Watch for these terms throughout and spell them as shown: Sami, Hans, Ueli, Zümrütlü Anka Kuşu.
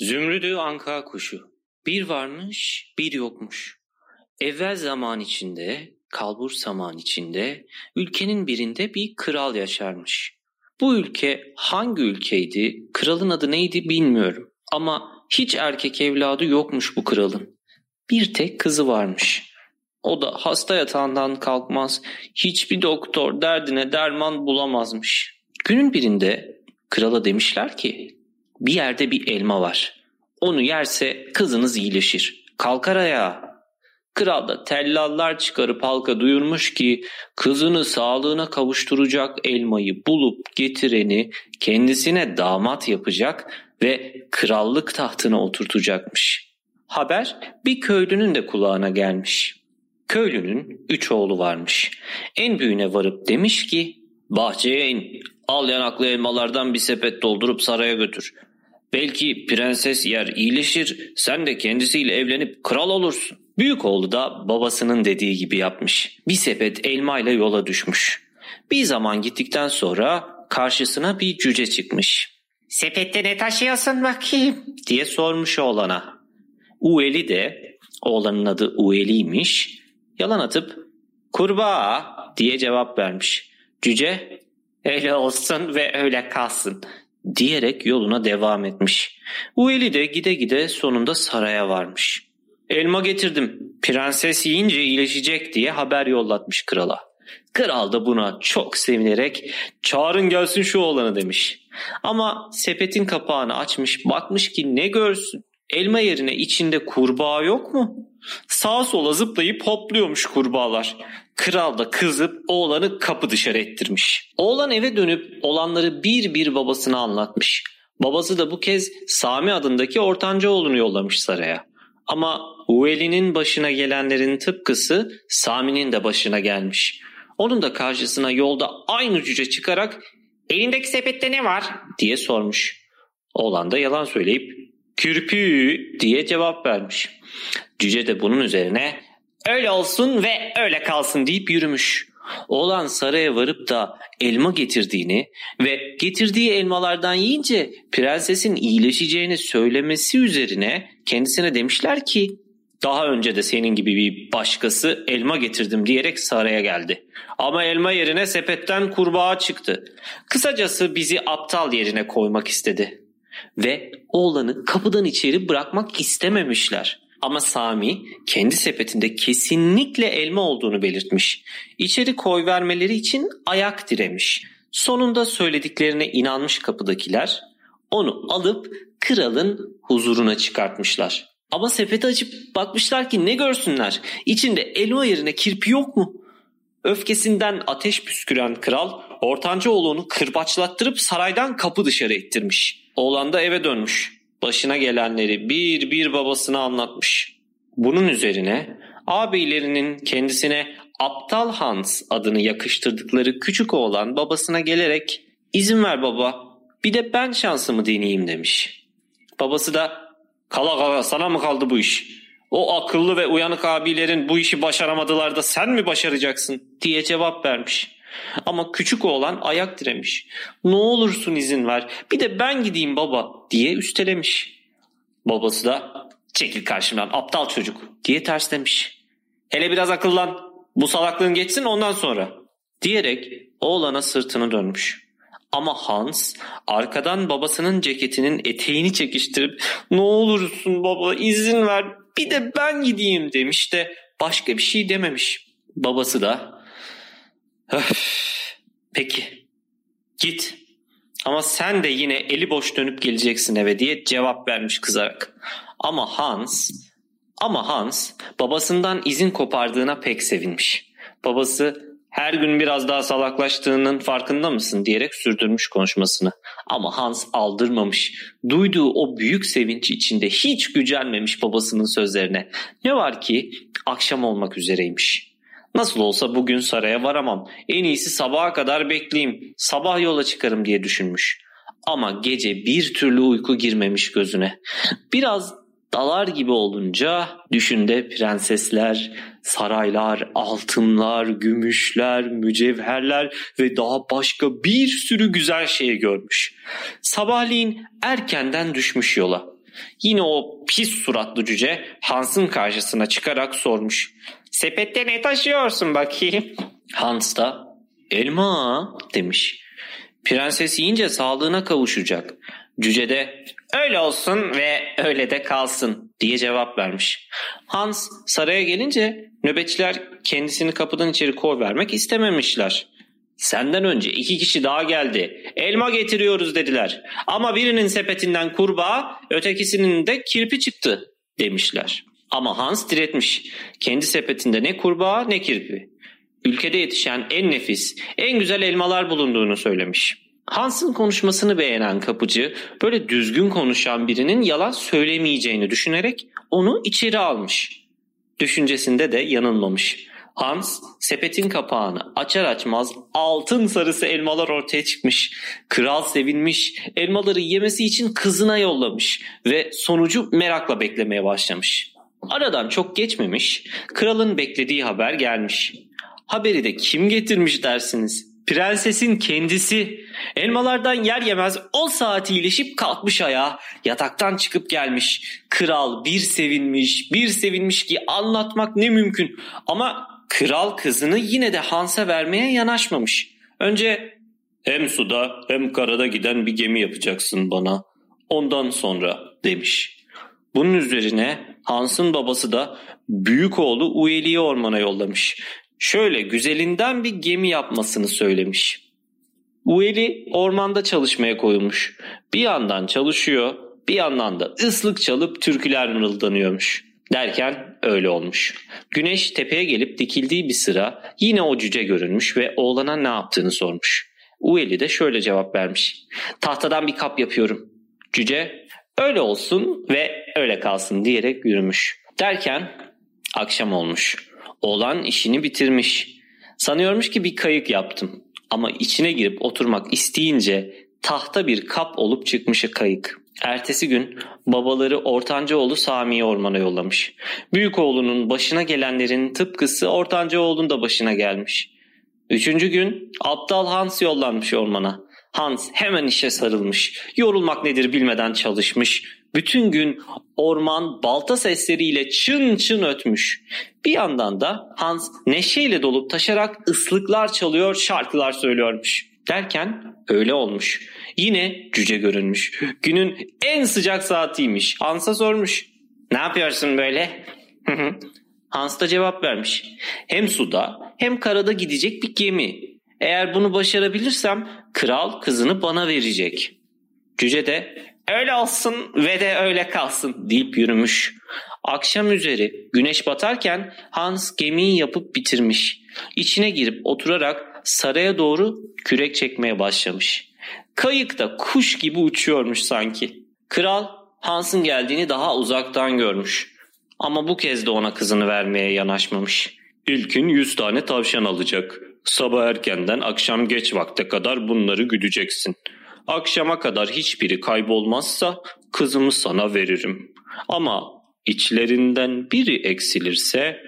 Zümrütlü Anka Kuşu. Bir varmış, bir yokmuş. Evvel zaman içinde, kalbur zaman içinde, ülkenin birinde bir kral yaşarmış. Bu ülke hangi ülkeydi, kralın adı neydi bilmiyorum. Ama hiç erkek evladı yokmuş bu kralın. Bir tek kızı varmış. O da hasta yatağından kalkmaz, hiçbir doktor derdine derman bulamazmış. Günün birinde krala demişler ki, bir yerde bir elma var. Onu yerse kızınız iyileşir. Kalkar ayağa. Kral da tellallar çıkarıp halka duyurmuş ki, kızını sağlığına kavuşturacak elmayı bulup getireni kendisine damat yapacak ve krallık tahtına oturtacakmış. Haber bir köylünün de kulağına gelmiş. Köylünün 3 oğlu varmış. En büyüğüne varıp demiş ki, bahçeye in, al yanaklı elmalardan bir sepet doldurup saraya götür. Belki prenses yer iyileşir, sen de kendisiyle evlenip kral olursun. Büyük oğlu da babasının dediği gibi yapmış. Bir sepet elmayla yola düşmüş. Bir zaman gittikten sonra karşısına bir cüce çıkmış. Sepette ne taşıyorsun bakayım diye sormuş oğlana. Ueli de, oğlanın adı Ueli'ymiş, yalan atıp kurbağa diye cevap vermiş. Cüce öyle olsun ve öyle kalsın diyerek yoluna devam etmiş. Ueli de gide gide sonunda saraya varmış. Elma getirdim, prenses yiyince iyileşecek diye haber yollatmış krala. Kral da buna çok sevinerek çağırın gelsin şu oğlanı demiş. Ama sepetin kapağını açmış, bakmış ki ne görsün. Elma yerine içinde kurbağa yok mu? Sağa sola zıplayıp hopluyormuş kurbağalar. Kral da kızıp oğlanı kapı dışarı ettirmiş. Oğlan eve dönüp olanları bir bir babasına anlatmış. Babası da bu kez Sami adındaki ortanca oğlunu yollamış saraya. Ama Ueli'nin başına gelenlerin tıpkısı Sami'nin de başına gelmiş. Onun da karşısına yolda aynı cüce çıkarak elindeki sepette ne var diye sormuş. Oğlan da yalan söyleyip kirpi diye cevap vermiş. Cüce de bunun üzerine öyle olsun ve öyle kalsın deyip yürümüş. Oğlan saraya varıp da elma getirdiğini ve getirdiği elmalardan yiyince prensesin iyileşeceğini söylemesi üzerine kendisine demişler ki daha önce de senin gibi bir başkası elma getirdim diyerek saraya geldi. Ama elma yerine sepetten kurbağa çıktı. Kısacası bizi aptal yerine koymak istedi. Ve oğlanı kapıdan içeri bırakmak istememişler. Ama Sami kendi sepetinde kesinlikle elma olduğunu belirtmiş. İçeri koyvermeleri için ayak diremiş. Sonunda söylediklerine inanmış kapıdakiler, onu alıp kralın huzuruna çıkartmışlar. Ama sepeti açıp bakmışlar ki ne görsünler, İçinde elma yerine kirpi yok mu? Öfkesinden ateş püsküren kral ortanca oğlunu kırbaçlattırıp saraydan kapı dışarı ettirmiş. Oğlan da eve dönmüş. Başına gelenleri bir bir babasına anlatmış. Bunun üzerine ağabeylerinin kendisine aptal Hans adını yakıştırdıkları küçük oğlan babasına gelerek izin ver baba, bir de ben şansımı deneyeyim demiş. Babası da kala sana mı kaldı bu iş? O akıllı ve uyanık abilerin bu işi başaramadılar da sen mi başaracaksın diye cevap vermiş. Ama küçük oğlan ayak diremiş. Ne olursun izin ver, bir de ben gideyim baba diye üstelemiş. Babası da çekil karşımdan aptal çocuk diye terslemiş. Hele biraz akıllan, bu salaklığın geçsin ondan sonra diyerek oğlana sırtını dönmüş. Ama Hans arkadan babasının ceketinin eteğini çekiştirip ne olursun baba izin ver bir de ben gideyim demiş de başka bir şey dememiş. Babası da peki git ama sen de yine eli boş dönüp geleceksin eve diye cevap vermiş kızarak. Ama Hans babasından izin kopardığına pek sevinmiş. Babası her gün biraz daha salaklaştığının farkında mısın diyerek sürdürmüş konuşmasını. Ama Hans aldırmamış. Duyduğu o büyük sevinç içinde hiç gücenmemiş babasının sözlerine. Ne var ki akşam olmak üzereymiş. Nasıl olsa bugün saraya varamam. En iyisi sabaha kadar bekleyeyim. Sabah yola çıkarım diye düşünmüş. Ama gece bir türlü uyku girmemiş gözüne. Biraz Dalar gibi olunca düşünde prensesler, saraylar, altınlar, gümüşler, mücevherler ve daha başka bir sürü güzel şey görmüş. Sabahleyin erkenden düşmüş yola. Yine o pis suratlı cüce Hans'ın karşısına çıkarak sormuş. "Sepette ne taşıyorsun bakayım?" Hans da "Elma" demiş. "Prenses yiyince sağlığına kavuşacak." Cüce de "Öyle olsun ve öyle de kalsın" diye cevap vermiş. Hans saraya gelince nöbetçiler kendisini kapıdan içeri koyvermek istememişler. "Senden önce 2 kişi daha geldi. Elma getiriyoruz" dediler. "Ama birinin sepetinden kurbağa, ötekisinin de kirpi çıktı" demişler. Ama Hans diretmiş. Kendi sepetinde ne kurbağa ne kirpi. Ülkede yetişen en nefis, en güzel elmalar bulunduğunu söylemiş. Hans'ın konuşmasını beğenen kapıcı böyle düzgün konuşan birinin yalan söylemeyeceğini düşünerek onu içeri almış. Düşüncesinde de yanılmamış. Hans sepetin kapağını açar açmaz altın sarısı elmalar ortaya çıkmış. Kral sevinmiş, elmaları yemesi için kızına yollamış ve sonucu merakla beklemeye başlamış. Aradan çok geçmemiş, kralın beklediği haber gelmiş. Haberi de kim getirmiş dersiniz? Prensesin kendisi. Elmalardan yer yemez o saati iyileşip kalkmış ayağa, yataktan çıkıp gelmiş. Kral bir sevinmiş ki anlatmak ne mümkün. Ama kral kızını yine de Hans'a vermeye yanaşmamış. Önce "Hem suda hem karada giden bir gemi yapacaksın bana. Ondan sonra" demiş. Bunun üzerine Hans'ın babası da büyük oğlu Ueli'yi ormana yollamış. Şöyle güzelinden bir gemi yapmasını söylemiş. Ueli ormanda çalışmaya koyulmuş. Bir yandan çalışıyor, bir yandan da ıslık çalıp türküler mırıldanıyormuş. Derken öyle olmuş. Güneş tepeye gelip dikildiği bir sıra yine o cüce görünmüş ve oğlana ne yaptığını sormuş. Ueli de şöyle cevap vermiş. "Tahtadan bir kap yapıyorum." Cüce "Öyle olsun ve öyle kalsın" diyerek yürümüş. Derken akşam olmuş. Oğlan işini bitirmiş. Sanıyormuş ki bir kayık yaptım. Ama içine girip oturmak isteyince tahta bir kap olup çıkmış kayık. Ertesi gün babaları ortanca oğlu Sami'yi ormana yollamış. Büyük oğlunun başına gelenlerin tıpkısı ortanca oğlunun da başına gelmiş. 3. gün aptal Hans yollanmış ormana. Hans hemen işe sarılmış. Yorulmak nedir bilmeden çalışmış. Bütün gün orman balta sesleriyle çın çın ötmüş. Bir yandan da Hans neşeyle dolup taşarak ıslıklar çalıyor, şarkılar söylüyormuş. Derken öyle olmuş. Yine cüce görünmüş. Günün en sıcak saatiymiş. Hans'a sormuş. "Ne yapıyorsun böyle?" Hans da cevap vermiş. "Hem suda hem karada gidecek bir gemi. Eğer bunu başarabilirsem kral kızını bana verecek." Cüce de "Öyle olsun ve de öyle kalsın" deyip yürümüş. Akşam üzeri güneş batarken Hans gemiyi yapıp bitirmiş. İçine girip oturarak saraya doğru kürek çekmeye başlamış. Kayık da kuş gibi uçuyormuş sanki. Kral Hans'ın geldiğini daha uzaktan görmüş. Ama bu kez de ona kızını vermeye yanaşmamış. "İlkin 100 tavşan alacak. Sabah erkenden akşam geç vakte kadar bunları güdeceksin. Akşama kadar hiçbiri kaybolmazsa kızımı sana veririm. Ama içlerinden biri eksilirse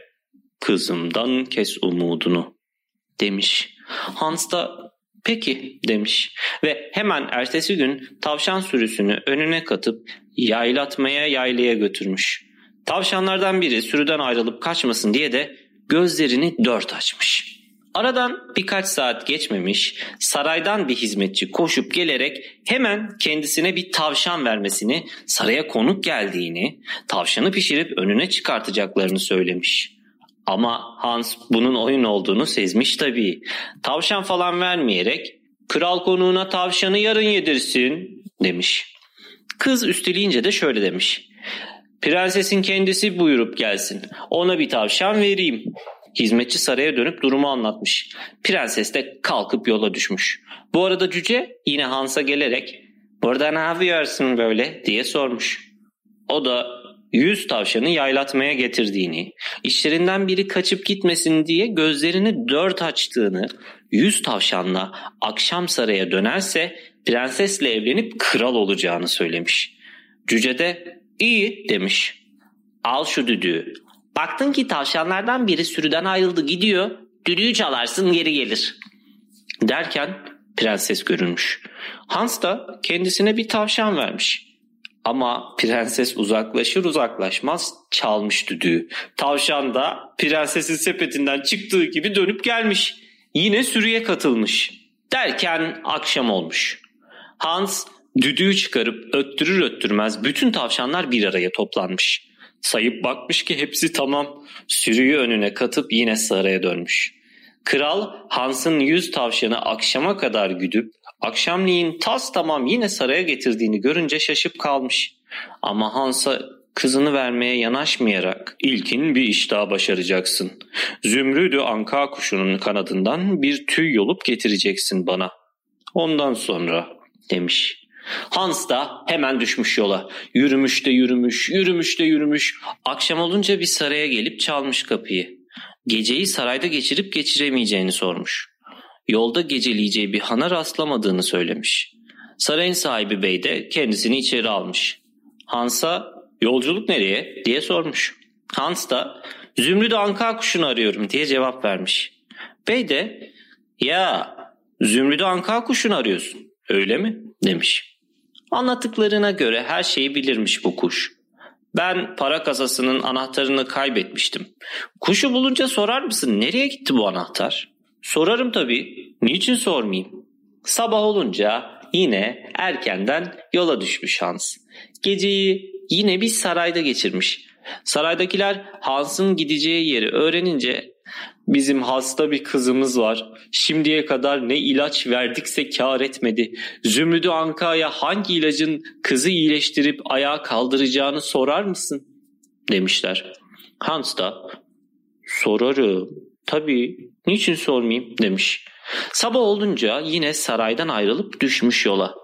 kızımdan kes umudunu" demiş. Hans da "Peki" demiş ve hemen ertesi gün tavşan sürüsünü önüne katıp yaylaya götürmüş. Tavşanlardan biri sürüden ayrılıp kaçmasın diye de gözlerini 4 açmış. Aradan birkaç saat geçmemiş, saraydan bir hizmetçi koşup gelerek hemen kendisine bir tavşan vermesini, saraya konuk geldiğini, tavşanı pişirip önüne çıkartacaklarını söylemiş. Ama Hans bunun oyun olduğunu sezmiş tabii. Tavşan falan vermeyerek "Kral konuğuna tavşanı yarın yedirsin" demiş. Kız üsteleyince de şöyle demiş. "Prensesin kendisi buyurup gelsin. Ona bir tavşan vereyim." Hizmetçi saraya dönüp durumu anlatmış. Prenses de kalkıp yola düşmüş. Bu arada cüce yine Hans'a gelerek "Burada ne yapıyorsun böyle?" diye sormuş. O da 100 tavşanı yaylatmaya getirdiğini, içlerinden biri kaçıp gitmesin diye gözlerini 4 açtığını, 100 tavşanla akşam saraya dönerse prensesle evlenip kral olacağını söylemiş. Cüce de İyi demiş. Al şu düdüğü. Baktın ki tavşanlardan biri sürüden ayrıldı gidiyor. Düdüğü çalarsın geri gelir. Derken prenses görünmüş. Hans da kendisine bir tavşan vermiş. Ama prenses uzaklaşır uzaklaşmaz çalmış düdüğü. Tavşan da prensesin sepetinden çıktığı gibi dönüp gelmiş. Yine sürüye katılmış. Derken akşam olmuş. Hans düdüğü çıkarıp öttürür öttürmez bütün tavşanlar bir araya toplanmış. Sayıp bakmış ki hepsi tamam. Sürüyü önüne katıp yine saraya dönmüş. Kral Hans'ın 100 tavşanı akşama kadar güdüp akşamleyin tas tamam yine saraya getirdiğini görünce şaşıp kalmış. Ama Hans'a kızını vermeye yanaşmayarak ilkin bir iş daha başaracaksın. Zümrütlü Anka Kuşu'nun kanadından bir tüy yolup getireceksin bana. Ondan sonra demiş. Hans da hemen düşmüş yola. Yürümüş de yürümüş, yürümüş de yürümüş. Akşam olunca bir saraya gelip çalmış kapıyı. Geceyi sarayda geçirip geçiremeyeceğini sormuş. Yolda geceleyeceği bir hana rastlamadığını söylemiş. Sarayın sahibi bey de kendisini içeri almış. Hans'a yolculuk nereye diye sormuş. Hans da Zümrütlü Anka Kuşu'nu arıyorum diye cevap vermiş. Bey de ya Zümrütlü Anka Kuşu'nu arıyorsun öyle mi demiş. Anlattıklarına göre her şeyi bilirmiş bu kuş. Ben para kasasının anahtarını kaybetmiştim. Kuşu bulunca sorar mısın nereye gitti bu anahtar? Sorarım tabii. Niçin sormayayım? Sabah olunca yine erkenden yola düşmüş Hans. Geceyi yine bir sarayda geçirmiş. Saraydakiler Hans'ın gideceği yeri öğrenince bizim hasta bir kızımız var. Şimdiye kadar ne ilaç verdikse kâr etmedi. Zümrütlü Anka'ya hangi ilacın kızı iyileştirip ayağa kaldıracağını sorar mısın? Demişler. Hans da sorarım. Tabii niçin sormayayım demiş. Sabah olunca yine saraydan ayrılıp düşmüş yola.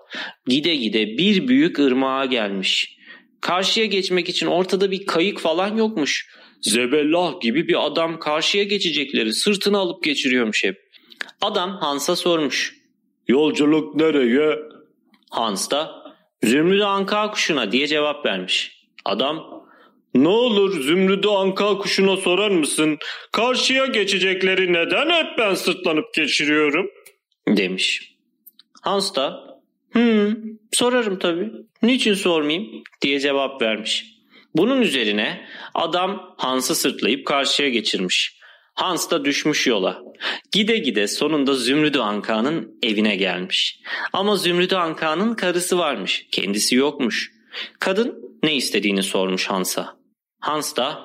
Gide gide bir büyük ırmağa gelmiş. Karşıya geçmek için ortada bir kayık falan yokmuş. Zebellah gibi bir adam karşıya geçecekleri sırtına alıp geçiriyormuş hep. Adam Hans'a sormuş. Yolculuk nereye? Hans da Zümrütlü Anka Kuşu'na diye cevap vermiş. Adam ne olur Zümrütlü Anka Kuşu'na sorar mısın? Karşıya geçecekleri neden hep ben sırtlanıp geçiriyorum? Demiş. Hans da sorarım tabii. Niçin sormayayım? Diye cevap vermiş. Bunun üzerine adam Hans'ı sırtlayıp karşıya geçirmiş. Hans da düşmüş yola. Gide gide sonunda Zümrütlü Anka'nın evine gelmiş. Ama Zümrütlü Anka'nın karısı varmış. Kendisi yokmuş. Kadın ne istediğini sormuş Hans'a. Hans da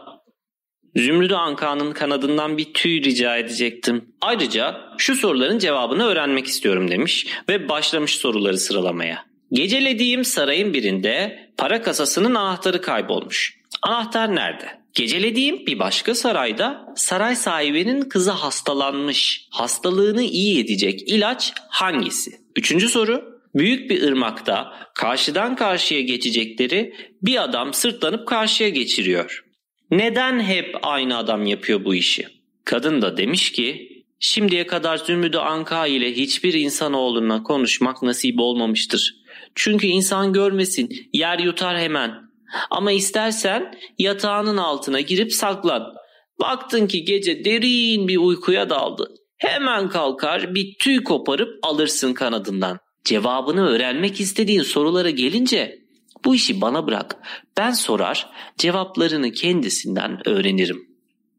Zümrütlü Anka'nın kanadından bir tüy rica edecektim. Ayrıca şu soruların cevabını öğrenmek istiyorum demiş ve başlamış soruları sıralamaya. Gecelediğim sarayın birinde para kasasının anahtarı kaybolmuş. Anahtar nerede? Gecelediğim bir başka sarayda saray sahibinin kızı hastalanmış. Hastalığını iyi edecek ilaç hangisi? 3. soru. Büyük bir ırmakta karşıdan karşıya geçecekleri bir adam sırtlanıp karşıya geçiriyor. Neden hep aynı adam yapıyor bu işi? Kadın da demiş ki şimdiye kadar Zümrütlü Anka ile hiçbir insanoğluna konuşmak nasip olmamıştır. Çünkü insan görmesin yer yutar hemen. Ama istersen yatağının altına girip saklan. Baktın ki gece derin bir uykuya daldı. Hemen kalkar bir tüy koparıp alırsın kanadından. Cevabını öğrenmek istediğin sorulara gelince bu işi bana bırak. Ben sorar, cevaplarını kendisinden öğrenirim.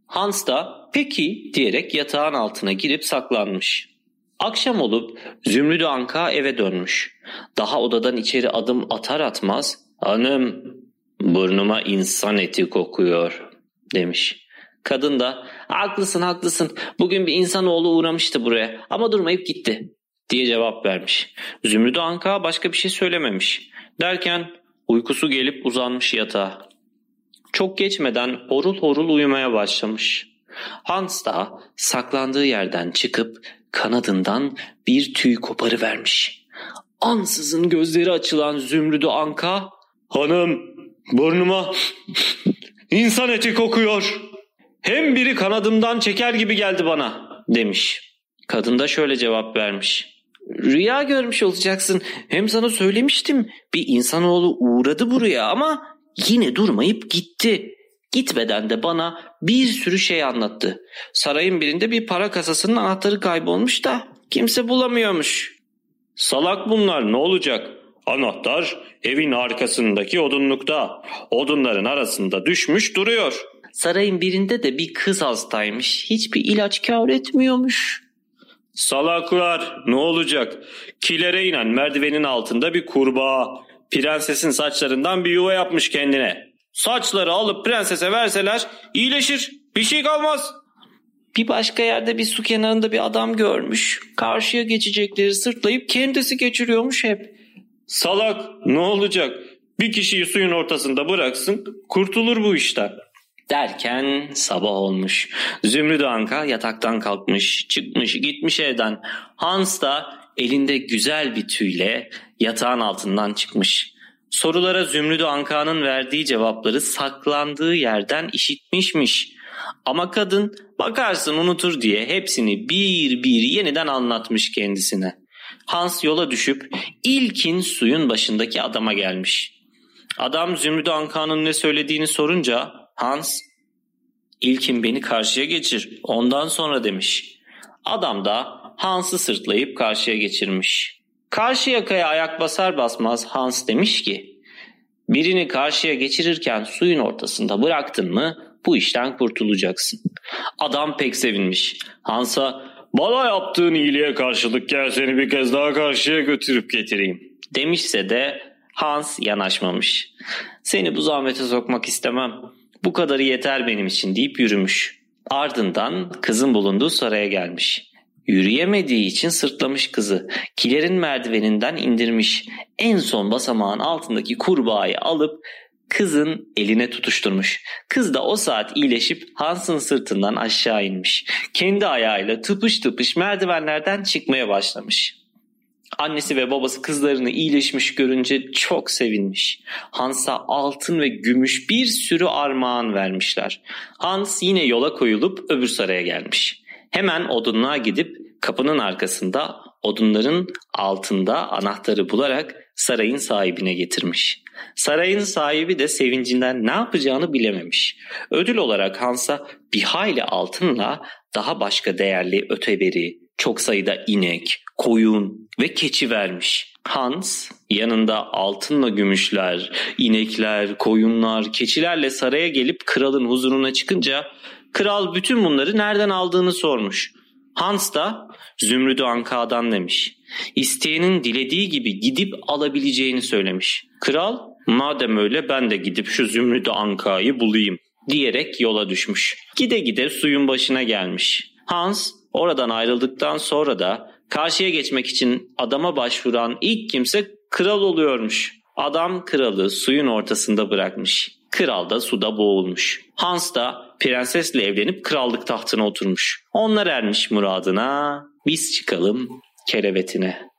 Hans da peki diyerek yatağın altına girip saklanmış. Akşam olup Zümrütlü Anka eve dönmüş. Daha odadan içeri adım atar atmaz "Hanım, burnuma insan eti kokuyor." demiş. Kadın da "Haklısın. Bugün bir insanoğlu uğramıştı buraya ama durmayıp gitti." diye cevap vermiş. Zümrütlü Anka başka bir şey söylememiş. Derken uykusu gelip uzanmış yatağa. Çok geçmeden horul horul uyumaya başlamış. Hans da saklandığı yerden çıkıp kanadından bir tüy koparıvermiş. Ansızın gözleri açılan Zümrütlü Anka, "Hanım, burnuma insan eti kokuyor. Hem biri kanadımdan çeker gibi geldi bana." demiş. Kadın da şöyle cevap vermiş. "Rüya görmüş olacaksın. Hem sana söylemiştim. Bir insanoğlu uğradı buraya ama Yine durmayıp gitti. Gitmeden de bana bir sürü şey anlattı. Sarayın birinde bir para kasasının anahtarı kaybolmuş da kimse bulamıyormuş. Salak bunlar, ne olacak? Anahtar evin arkasındaki odunlukta. Odunların arasında düşmüş duruyor. Sarayın birinde de bir kız hastaymış. Hiçbir ilaç kâr etmiyormuş. Salaklar, ne olacak? Kilere inen merdivenin altında bir kurbağa. Prensesin saçlarından bir yuva yapmış kendine. Saçları alıp prensese verseler iyileşir. Bir şey kalmaz. Bir başka yerde bir su kenarında bir adam görmüş. Karşıya geçecekleri sırtlayıp kendisi geçiriyormuş hep. Salak, ne olacak? Bir kişiyi suyun ortasında bıraksın, kurtulur bu işten. Derken sabah olmuş. Zümrüt Anka yataktan kalkmış, çıkmış, gitmiş evden. Hans da elinde güzel bir tüyle yatağın altından çıkmış. Sorulara Zümrüt Anka'nın verdiği cevapları saklandığı yerden işitmişmiş. Ama kadın bakarsın unutur diye hepsini bir bir yeniden anlatmış kendisine. Hans yola düşüp ilkin suyun başındaki adama gelmiş. Adam Zümrüt Anka'nın ne söylediğini sorunca Hans, "İlkin beni karşıya geçir, ondan sonra" demiş. Adam da Hans'ı sırtlayıp karşıya geçirmiş. Karşıyaka'ya ayak basar basmaz Hans demiş ki, "Birini karşıya geçirirken suyun ortasında bıraktın mı bu işten kurtulacaksın." Adam pek sevinmiş. Hans'a, "Bana yaptığın iyiliğe karşılık gel seni bir kez daha karşıya götürüp getireyim" demişse de Hans yanaşmamış. "Seni bu zahmete sokmak istemem. Bu kadarı yeter benim için" deyip yürümüş. Ardından kızın bulunduğu saraya gelmiş. Yürüyemediği için sırtlamış kızı. Kilerin merdiveninden indirmiş. En son basamağın altındaki kurbağayı alıp kızın eline tutuşturmuş. Kız da o saat iyileşip Hans'ın sırtından aşağı inmiş. Kendi ayağıyla tıpış tıpış merdivenlerden çıkmaya başlamış. Annesi ve babası kızlarını iyileşmiş görünce çok sevinmiş. Hans'a altın ve gümüş bir sürü armağan vermişler. Hans yine yola koyulup öbür saraya gelmiş. Hemen odunluğa gidip kapının arkasında odunların altında anahtarı bularak sarayın sahibine getirmiş. Sarayın sahibi de sevincinden ne yapacağını bilememiş. Ödül olarak Hans'a bir hayli altınla daha başka değerli öteberi, çok sayıda inek, koyun ve keçi vermiş. Hans yanında altınla gümüşler, inekler, koyunlar, keçilerle saraya gelip kralın huzuruna çıkınca kral bütün bunları nereden aldığını sormuş. Hans da Zümrüdü Anka'dan demiş. İsteyenin dilediği gibi gidip alabileceğini söylemiş. Kral, "Madem öyle ben de gidip şu Zümrüdü Anka'yı bulayım" diyerek yola düşmüş. Gide gide suyun başına gelmiş. Hans oradan ayrıldıktan sonra da karşıya geçmek için adama başvuran ilk kimse kral oluyormuş. Adam kralı suyun ortasında bırakmış. Kral da suda boğulmuş. Hans da prensesle evlenip krallık tahtına oturmuş. Onlar ermiş muradına, biz çıkalım kerevetine.